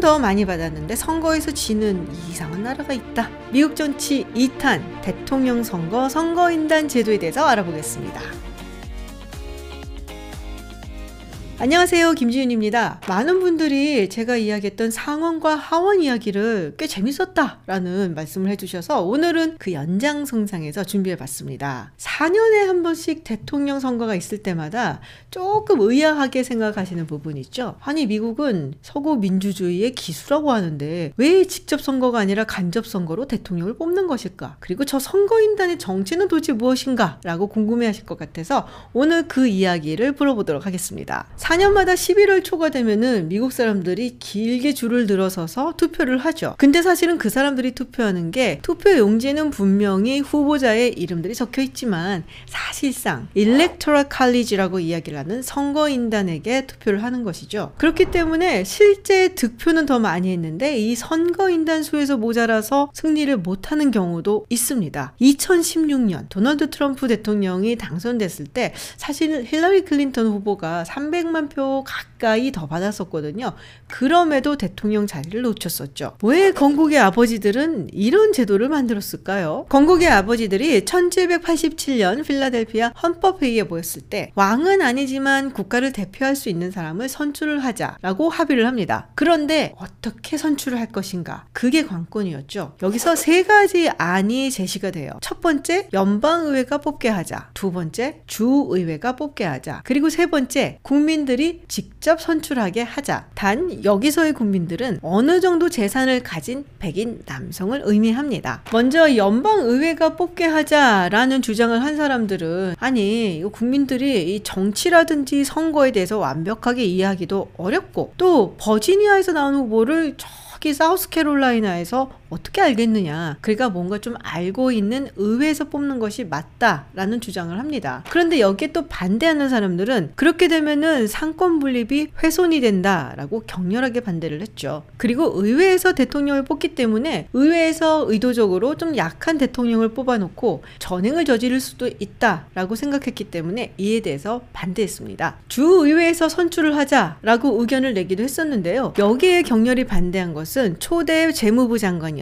조금 더 많이 받았는데 선거에서 지는 이상한 나라가 있다. 미국 정치 2탄 대통령 선거 선거인단 제도에 대해서 알아보겠습니다. 안녕하세요, 김지윤입니다. 많은 분들이 제가 이야기했던 상원과 하원 이야기를 꽤 재밌었다 라는 말씀을 해주셔서 오늘은 그 연장선상에서 준비해봤습니다. 4년에 한 번씩 대통령 선거가 있을 때마다 조금 의아하게 생각하시는 부분이 있죠. 아니, 미국은 서구 민주주의의 기수라고 하는데 왜 직접 선거가 아니라 간접 선거로 대통령을 뽑는 것일까, 그리고 저 선거인단의 정체는 도대체 무엇인가 라고 궁금해하실 것 같아서 오늘 그 이야기를 풀어보도록 하겠습니다. 4년마다 11월 초가 되면은 미국 사람들이 길게 줄을 들어서서 투표를 하죠. 근데 사실은 그 사람들이 투표하는 게, 투표 용지에는 분명히 후보자의 이름들이 적혀 있지만 사실상 Electoral College라고 이야기를 하는 선거인단에게 투표를 하는 것이죠. 그렇기 때문에 실제 득표는 더 많이 했는데 이 선거인단 수에서 모자라서 승리를 못하는 경우도 있습니다. 2016년 도널드 트럼프 대통령이 당선됐을 때 사실 힐러리 클린턴 후보가 300만 표 가까이 더 받았었거든요. 그럼에도 대통령 자리를 놓쳤었죠. 왜 건국의 아버지들은 이런 제도를 만들었을까요? 건국의 아버지들이 1787년 필라델피아 헌법회의에 모였을 때 왕은 아니지만 국가를 대표할 수 있는 사람을 선출을 하자라고 합의를 합니다. 그런데 어떻게 선출을 할 것인가? 그게 관건이었죠. 여기서 세 가지 안이 제시가 돼요. 첫 번째, 연방의회가 뽑게 하자. 두 번째, 주의회가 뽑게 하자. 그리고 세 번째, 국민들이 직접 선출하게 하자. 단, 여기서의 국민들은 어느 정도 재산을 가진 백인 남성을 의미합니다. 먼저 연방의회가 뽑게 하자라는 주장을 한 사람들은, 아니, 국민들이 이 정치라든지 선거에 대해서 완벽하게 이해하기도 어렵고 또 버지니아에서 나온 후보를 특히 사우스캐롤라이나에서 어떻게 알겠느냐, 그러니까 뭔가 좀 알고 있는 의회에서 뽑는 것이 맞다라는 주장을 합니다. 그런데 여기에 또 반대하는 사람들은 그렇게 되면은 상권 분립이 훼손이 된다라고 격렬하게 반대를 했죠. 그리고 의회에서 대통령을 뽑기 때문에 의회에서 의도적으로 좀 약한 대통령을 뽑아놓고 전횡을 저지를 수도 있다라고 생각했기 때문에 이에 대해서 반대했습니다. 주의회에서 선출을 하자라고 의견을 내기도 했었는데요. 여기에 격렬히 반대한 것은 초대 재무부 장관이었던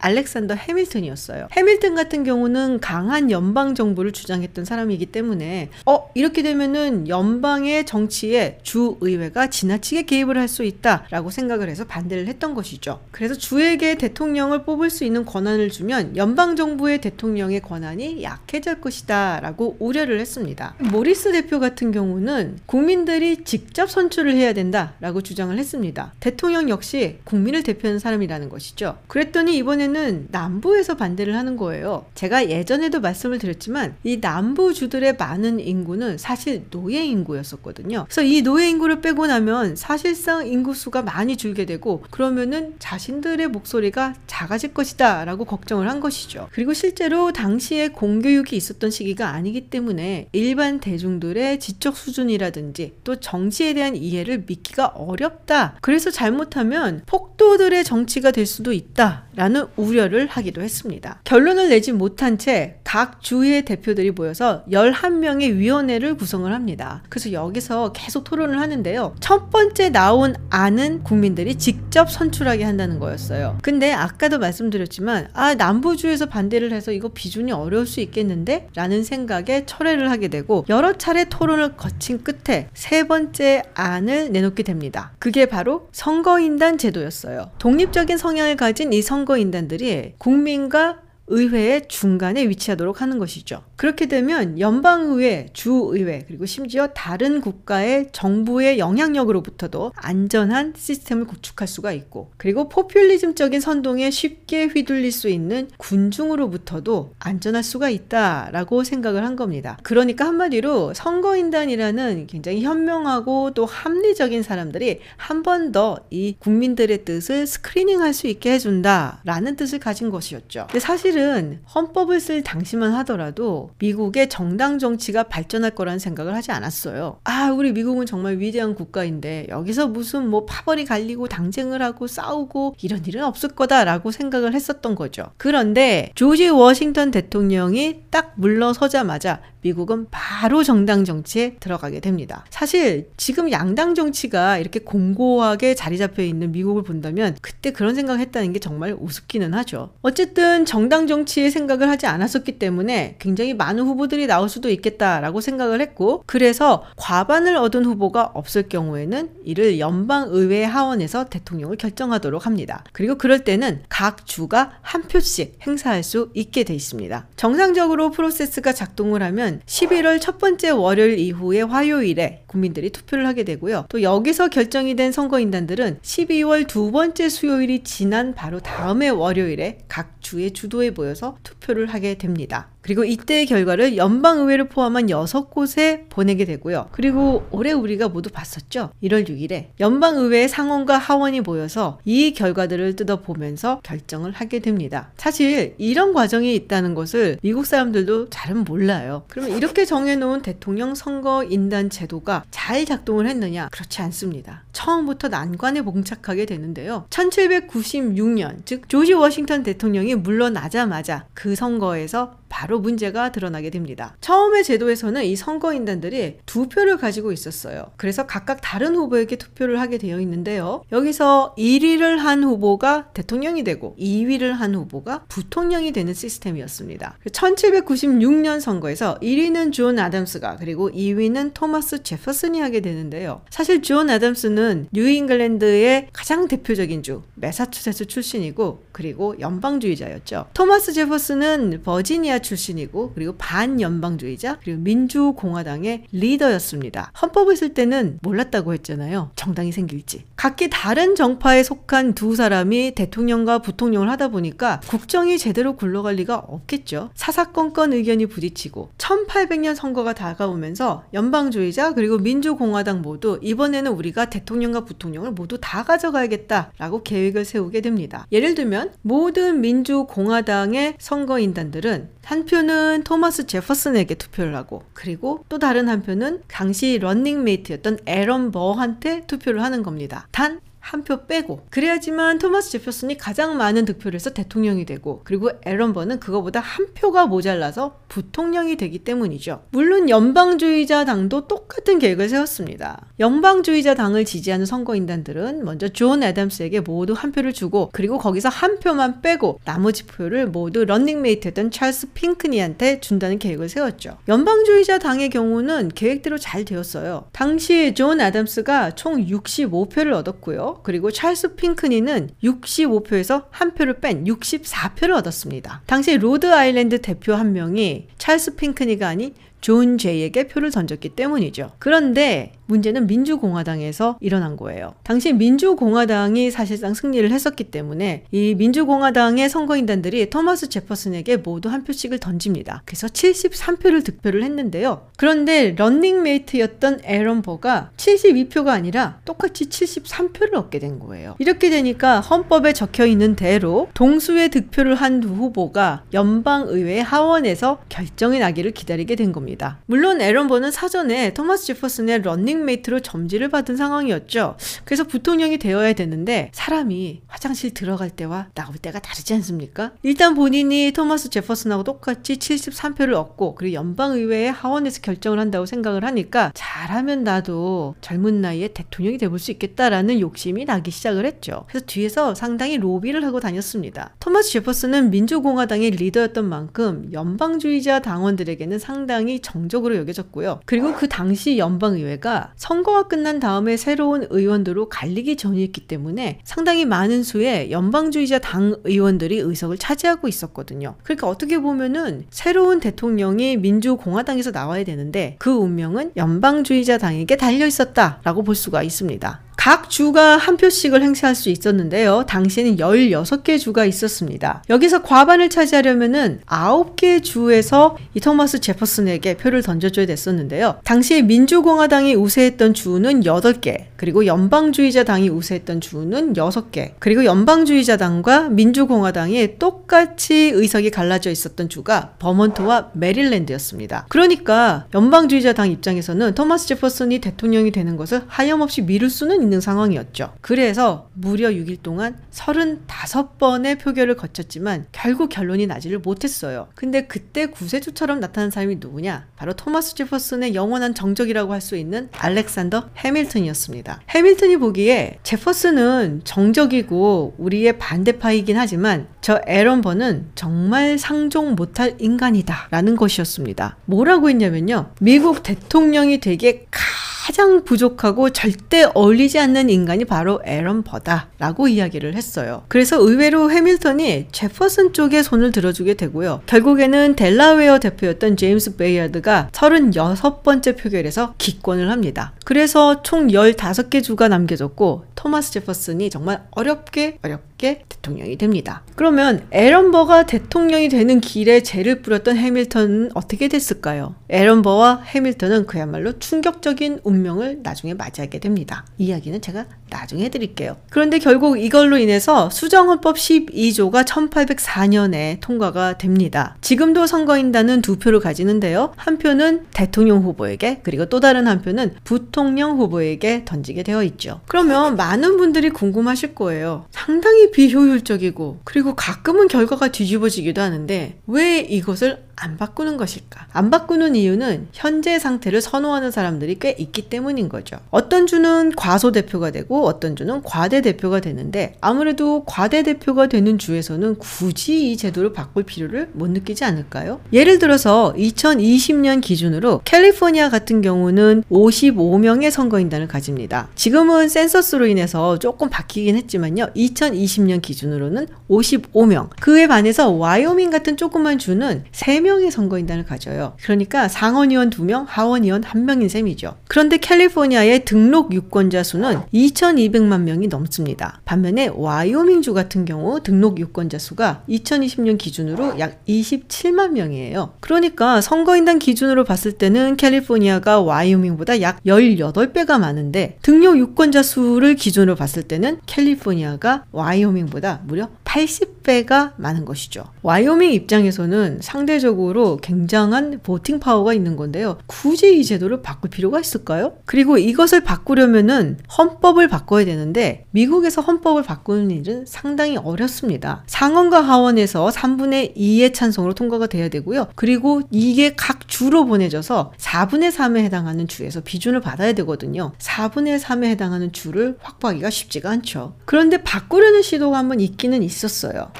알렉산더 해밀턴이었어요. 해밀턴 같은 경우는 강한 연방 정부를 주장했던 사람이기 때문에 이렇게 되면은 연방의 정치에 주의회가 지나치게 개입을 할 수 있다라고 생각을 해서 반대를 했던 것이죠. 그래서 주에게 대통령을 뽑을 수 있는 권한을 주면 연방 정부의 대통령의 권한이 약해질 것이다라고 우려를 했습니다. 모리스 대표 같은 경우는 국민들이 직접 선출을 해야 된다라고 주장을 했습니다. 대통령 역시 국민을 대표하는 사람이라는 것이죠. 그랬더니 이번에는 남부에서 반대를 하는 거예요. 제가 예전에도 말씀을 드렸지만 이 남부 주들의 많은 인구는 사실 노예 인구였었거든요. 그래서 이 노예 인구를 빼고 나면 사실상 인구수가 많이 줄게 되고 그러면은 자신들의 목소리가 작아질 것이다 라고 걱정을 한 것이죠. 그리고 실제로 당시에 공교육이 있었던 시기가 아니기 때문에 일반 대중들의 지적 수준이라든지 또 정치에 대한 이해를 믿기가 어렵다, 그래서 잘못하면 폭도들의 정치가 될 수도 있다라는 우려를 하기도 했습니다. 결론을 내지 못한 채 각 주의 대표들이 모여서 11명의 위원회를 구성을 합니다. 그래서 여기서 계속 토론을 하는데요. 첫 번째 나온 안은 국민들이 직접 선출하게 한다는 거였어요. 근데 아까도 말씀드렸지만 남부주에서 반대를 해서 이거 비준이 어려울 수 있겠는데? 라는 생각에 철회를 하게 되고 여러 차례 토론을 거친 끝에 세 번째 안을 내놓게 됩니다. 그게 바로 선거인단 제도였어요. 독립적인 성향을 가진 이 선거인단들이 국민과 의회의 중간에 위치하도록 하는 것이죠. 그렇게 되면 연방의회, 주의회, 그리고 심지어 다른 국가의 정부의 영향력으로부터도 안전한 시스템을 구축할 수가 있고, 그리고 포퓰리즘적인 선동에 쉽게 휘둘릴 수 있는 군중으로부터도 안전할 수가 있다라고 생각을 한 겁니다. 그러니까 한마디로 선거인단이라는 굉장히 현명하고 또 합리적인 사람들이 한 번 더 이 국민들의 뜻을 스크리닝할 수 있게 해준다라는 뜻을 가진 것이었죠. 근데 사실은 사실은 헌법을 쓸 당시만 하더라도 미국의 정당 정치가 발전할 거라는 생각을 하지 않았어요. 아, 우리 미국은 정말 위대한 국가인데 여기서 무슨 뭐 파벌이 갈리고 당쟁을 하고 싸우고 이런 일은 없을 거다라고 생각을 했었던 거죠. 그런데 조지 워싱턴 대통령이 딱 물러서자마자 미국은 바로 정당 정치에 들어가게 됩니다. 사실 지금 양당 정치가 이렇게 공고하게 자리 잡혀 있는 미국을 본다면 그때 그런 생각을 했다는 게 정말 우습기는 하죠. 어쨌든 정당 정치의 생각을 하지 않았었기 때문에 굉장히 많은 후보들이 나올 수도 있겠다라고 생각을 했고, 그래서 과반을 얻은 후보가 없을 경우에는 이를 연방의회 하원에서 대통령을 결정하도록 합니다. 그리고 그럴 때는 각 주가 한 표씩 행사할 수 있게 돼 있습니다. 정상적으로 프로세스가 작동을 하면 11월 첫 번째 월요일 이후의 화요일에 국민들이 투표를 하게 되고요. 또 여기서 결정이 된 선거인단들은 12월 두 번째 수요일이 지난 바로 다음의 월요일에 각 주의 주도에 모여서 투표를 하게 됩니다. 그리고 이때의 결과를 연방의회를 포함한 6곳에 보내게 되고요. 그리고 올해 우리가 모두 봤었죠. 1월 6일에 연방의회 상원과 하원이 모여서 이 결과들을 뜯어보면서 결정을 하게 됩니다. 사실 이런 과정이 있다는 것을 미국 사람들도 잘은 몰라요. 그러면 이렇게 정해놓은 대통령 선거인단 제도가 잘 작동을 했느냐? 그렇지 않습니다. 처음부터 난관에 봉착하게 되는데요. 1796년, 즉 조지 워싱턴 대통령이 물러나자마자 그 선거에서 바로 문제가 드러나게 됩니다. 처음에 제도에서는 이 선거인단들이 두 표를 가지고 있었어요. 그래서 각각 다른 후보에게 투표를 하게 되어 있는데요. 여기서 1위를 한 후보가 대통령이 되고 2위를 한 후보가 부통령이 되는 시스템이었습니다. 1796년 선거에서 1위는 존 아담스가 그리고 2위는 토마스 제퍼슨이 하게 되는데요. 사실 존 아담스는 뉴잉글랜드의 가장 대표적인 주 매사추세츠 출신이고 그리고 연방주의자였죠. 토마스 제퍼슨은 버지니아 출신이고 그리고 반연방주의자 그리고 민주공화당의 리더였습니다. 헌법을 쓸 때는 몰랐다고 했잖아요. 정당이 생길지. 각기 다른 정파에 속한 두 사람이 대통령과 부통령을 하다 보니까 국정이 제대로 굴러갈 리가 없겠죠. 사사건건 의견이 부딪히고 1800년 선거가 다가오면서 연방주의자 그리고 민주공화당 모두 이번에는 우리가 대통령과 부통령을 모두 다 가져가야겠다라고 계획을 세우게 됩니다. 예를 들면 모든 민주공화당의 선거인단들은 한 표는 토마스 제퍼슨에게 투표를 하고 그리고 또 다른 한 표는 당시 런닝메이트였던 에런 버한테 투표를 하는 겁니다. 단 한 표 빼고. 그래야지만 토마스 제퍼슨이 가장 많은 득표를 해서 대통령이 되고 그리고 에런 버는 그거보다 한 표가 모자라서 부통령이 되기 때문이죠. 물론 연방주의자 당도 똑같은 계획을 세웠습니다. 연방주의자 당을 지지하는 선거인단들은 먼저 존 애덤스에게 모두 한 표를 주고 그리고 거기서 한 표만 빼고 나머지 표를 모두 런닝메이트였던 찰스 핑크니한테 준다는 계획을 세웠죠. 연방주의자 당의 경우는 계획대로 잘 되었어요. 당시 존 애덤스가 총 65표를 얻었고요. 그리고 찰스 핑크니는 65표에서 한 표를 뺀 64표를 얻었습니다. 당시 로드아일랜드 대표 한 명이 찰스 핑크니가 아닌 존 제이에게 표를 던졌기 때문이죠. 그런데 문제는 민주공화당에서 일어난 거예요. 당시 민주공화당이 사실상 승리를 했었기 때문에 이 민주공화당의 선거인단들이 토마스 제퍼슨에게 모두 한 표씩을 던집니다. 그래서 73표를 득표를 했는데요. 그런데 런닝메이트였던 에런 버가 72표가 아니라 똑같이 73표를 얻게 된 거예요. 이렇게 되니까 헌법에 적혀있는 대로 동수의 득표를 한 두 후보가 연방의회 하원에서 결정이 나기를 기다리게 된 겁니다. 물론 에런 버는 사전에 토마스 제퍼슨의 런닝 메이트로 점지를 받은 상황이었죠. 그래서 부통령이 되어야 되는데 사람이 화장실 들어갈 때와 나올 때가 다르지 않습니까? 일단 본인이 토마스 제퍼슨하고 똑같이 73표를 얻고 그리고 연방의회의 하원에서 결정을 한다고 생각을 하니까 잘하면 나도 젊은 나이에 대통령이 돼볼 수 있겠다라는 욕심이 나기 시작을 했죠. 그래서 뒤에서 상당히 로비를 하고 다녔습니다. 토마스 제퍼슨은 민주공화당의 리더였던 만큼 연방주의자 당원들에게는 상당히 정적으로 여겨졌고요. 그리고 그 당시 연방의회가 선거가 끝난 다음에 새로운 의원들로 갈리기 전이었기 때문에 상당히 많은 수의 연방주의자 당 의원들이 의석을 차지하고 있었거든요. 그러니까 어떻게 보면은 새로운 대통령이 민주공화당에서 나와야 되는데 그 운명은 연방주의자 당에게 달려 있었다라고 볼 수가 있습니다. 각 주가 한 표씩을 행사할 수 있었는데요. 당시에는 16개 주가 있었습니다. 여기서 과반을 차지하려면은 9개 주에서 이 토마스 제퍼슨에게 표를 던져줘야 됐었는데요. 당시에 민주공화당이 우세했던 주는 8개, 그리고 연방주의자 당이 우세했던 주는 6개, 그리고 연방주의자 당과 민주공화당이 똑같이 의석이 갈라져 있었던 주가 버몬트와 메릴랜드였습니다. 그러니까 연방주의자 당 입장에서는 토마스 제퍼슨이 대통령이 되는 것을 하염없이 미룰 수는 있는 상황이었죠. 그래서 무려 6일 동안 35번의 표결을 거쳤지만 결국 결론이 나지를 못했어요. 근데 그때 구세주처럼 나타난 사람이 누구냐? 바로 토마스 제퍼슨의 영원한 정적이라고 할 수 있는 알렉산더 해밀턴이었습니다. 해밀턴이 보기에 제퍼슨은 정적이고 우리의 반대파이긴 하지만 저 에런 번은 정말 상종 못할 인간이다 라는 것이었습니다. 뭐라고 했냐면요, 미국 대통령이 되게 가장 부족하고 절대 어울리지 않는 인간이 바로 에런 버다 라고 이야기를 했어요. 그래서 의외로 해밀턴이 제퍼슨 쪽에 손을 들어주게 되고요. 결국에는 델라웨어 대표였던 제임스 베이어드가 36번째 표결에서 기권을 합니다. 그래서 총 15개 주가 남겨졌고 토마스 제퍼슨이 정말 어렵게 대통령이 됩니다. 그러면 에런 버가 대통령이 되는 길에 재를 뿌렸던 해밀턴은 어떻게 됐을까요? 에런 버와 해밀턴은 그야말로 충격적인 운명을 나중에 맞이하게 됩니다. 이야기는 제가 나중에 해드릴게요. 그런데 결국 이걸로 인해서 수정헌법 12조가 1804년에 통과가 됩니다. 지금도 선거인단은 2표를 가지는데요. 한 표는 대통령 후보에게, 그리고 또 다른 한 표는 부통령 후보에게 던지게 되어 있죠. 그러면 많은 분들이 궁금하실 거예요. 상당히 비효율적이고 그리고 가끔은 결과가 뒤집어지기도 하는데 왜 이것을 안 바꾸는 것일까? 안 바꾸는 이유는 현재 상태를 선호하는 사람들이 꽤 있기 때문인 거죠. 어떤 주는 과소 대표가 되고 어떤 주는 과대 대표가 되는데 아무래도 과대 대표가 되는 주에서는 굳이 이 제도를 바꿀 필요를 못 느끼지 않을까요? 예를 들어서 2020년 기준으로 캘리포니아 같은 경우는 55명의 선거인단을 가집니다. 지금은 센서스로 인해서 조금 바뀌긴 했지만요. 2020년 기준으로는 55명. 그에 반해서 와이오밍 같은 조그만 주는 3명의 선거인단을 가져요. 그러니까 상원의원 2명, 하원의원 1명인 셈이죠. 그런데 캘리포니아의 등록 유권자 수는 2200만 명이 넘습니다. 반면에 와이오밍주 같은 경우 등록 유권자 수가 2020년 기준으로 약 27만 명이에요. 그러니까 선거인단 기준으로 봤을 때는 캘리포니아가 와이오밍보다 약 18배가 많은데 등록 유권자 수를 기준으로 봤을 때는 캘리포니아가 와이오밍보다 무려 80배가 많은 것이죠. 와이오밍 입장에서는 상대적으로 굉장한 보팅 파워가 있는 건데요. 굳이 이 제도를 바꿀 필요가 있을까요? 그리고 이것을 바꾸려면은 헌법을 바꿔야 되는데 미국에서 헌법을 바꾸는 일은 상당히 어렵습니다. 상원과 하원에서 3분의 2의 찬성으로 통과가 돼야 되고요. 그리고 이게 각 주로 보내져서 4분의 3에 해당하는 주에서 비준을 받아야 되거든요. 4분의 3에 해당하는 주를 확보하기가 쉽지가 않죠. 그런데 바꾸려는 시도가 한번 있기는 있었어요.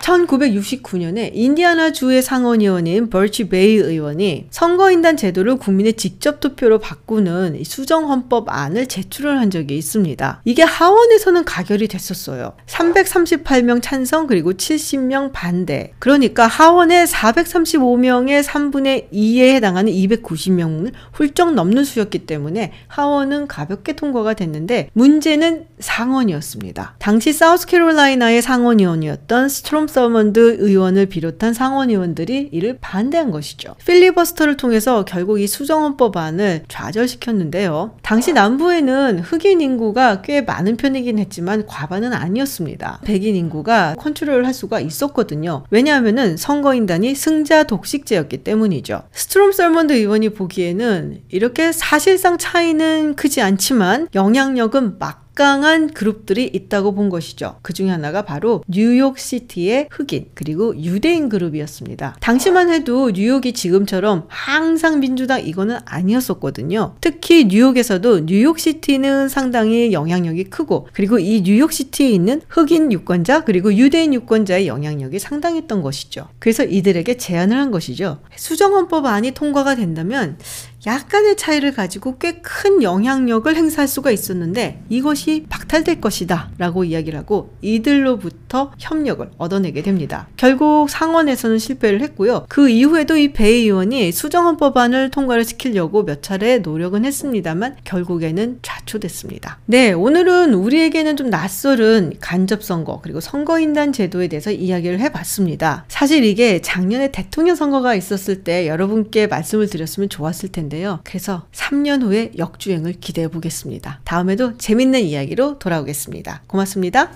1969년에 인디아나 주의 상원의원인 버치 베이 의원이 선거인단 제도를 국민의 직접 투표로 바꾸는 수정헌법 안을 제출을 한 적이 있습니다. 이게 하원에서는 가결이 됐었어요. 338명 찬성 그리고 70명 반대. 그러니까 하원의 435명의 3분의 2에 해당하는 290명을 훌쩍 넘는 수였기 때문에 하원은 가볍게 통과가 됐는데 문제는 상원이었습니다. 당시 사우스캐롤라이나의 상원의원이었던 스트롬 썰먼드 의원을 비롯한 상원의원들이 이를 반대한 것이죠. 필리버스터를 통해서 결국 이 수정헌법안을 좌절시켰는데요. 당시 남부에는 흑인 인구가 꽤 많은 편이긴 했지만 과반은 아니었습니다. 백인 인구가 컨트롤을 할 수가 있었거든요. 왜냐하면 선거인단이 승자 독식제였기 때문이죠. 스트롬 썰먼드 의원이 보기에는 이렇게 사실상 차이는 크지 않지만 영향력은 막 강한 그룹들이 있다고 본 것이죠. 그 중에 하나가 바로 뉴욕시티의 흑인 그리고 유대인 그룹이었습니다. 당시만 해도 뉴욕이 지금처럼 항상 민주당 이거는 아니었었거든요. 특히 뉴욕에서도 뉴욕시티는 상당히 영향력이 크고 그리고 이 뉴욕시티에 있는 흑인 유권자 그리고 유대인 유권자의 영향력이 상당했던 것이죠. 그래서 이들에게 제안을 한 것이죠. 수정헌법안이 통과가 된다면 약간의 차이를 가지고 꽤 큰 영향력을 행사할 수가 있었는데 이것이 박탈될 것이다 라고 이야기를 하고 이들로부터 협력을 얻어내게 됩니다. 결국 상원에서는 실패를 했고요. 그 이후에도 이 베이 의원이 수정헌법안을 통과를 시키려고 몇 차례 노력은 했습니다만 결국에는 좌측 기초됐습니다. 네, 오늘은 우리에게는 좀 낯설은 간접선거 그리고 선거인단 제도에 대해서 이야기를 해봤습니다. 사실 이게 작년에 대통령 선거가 있었을 때 여러분께 말씀을 드렸으면 좋았을 텐데요. 그래서 3년 후에 역주행을 기대해 보겠습니다. 다음에도 재밌는 이야기로 돌아오겠습니다. 고맙습니다.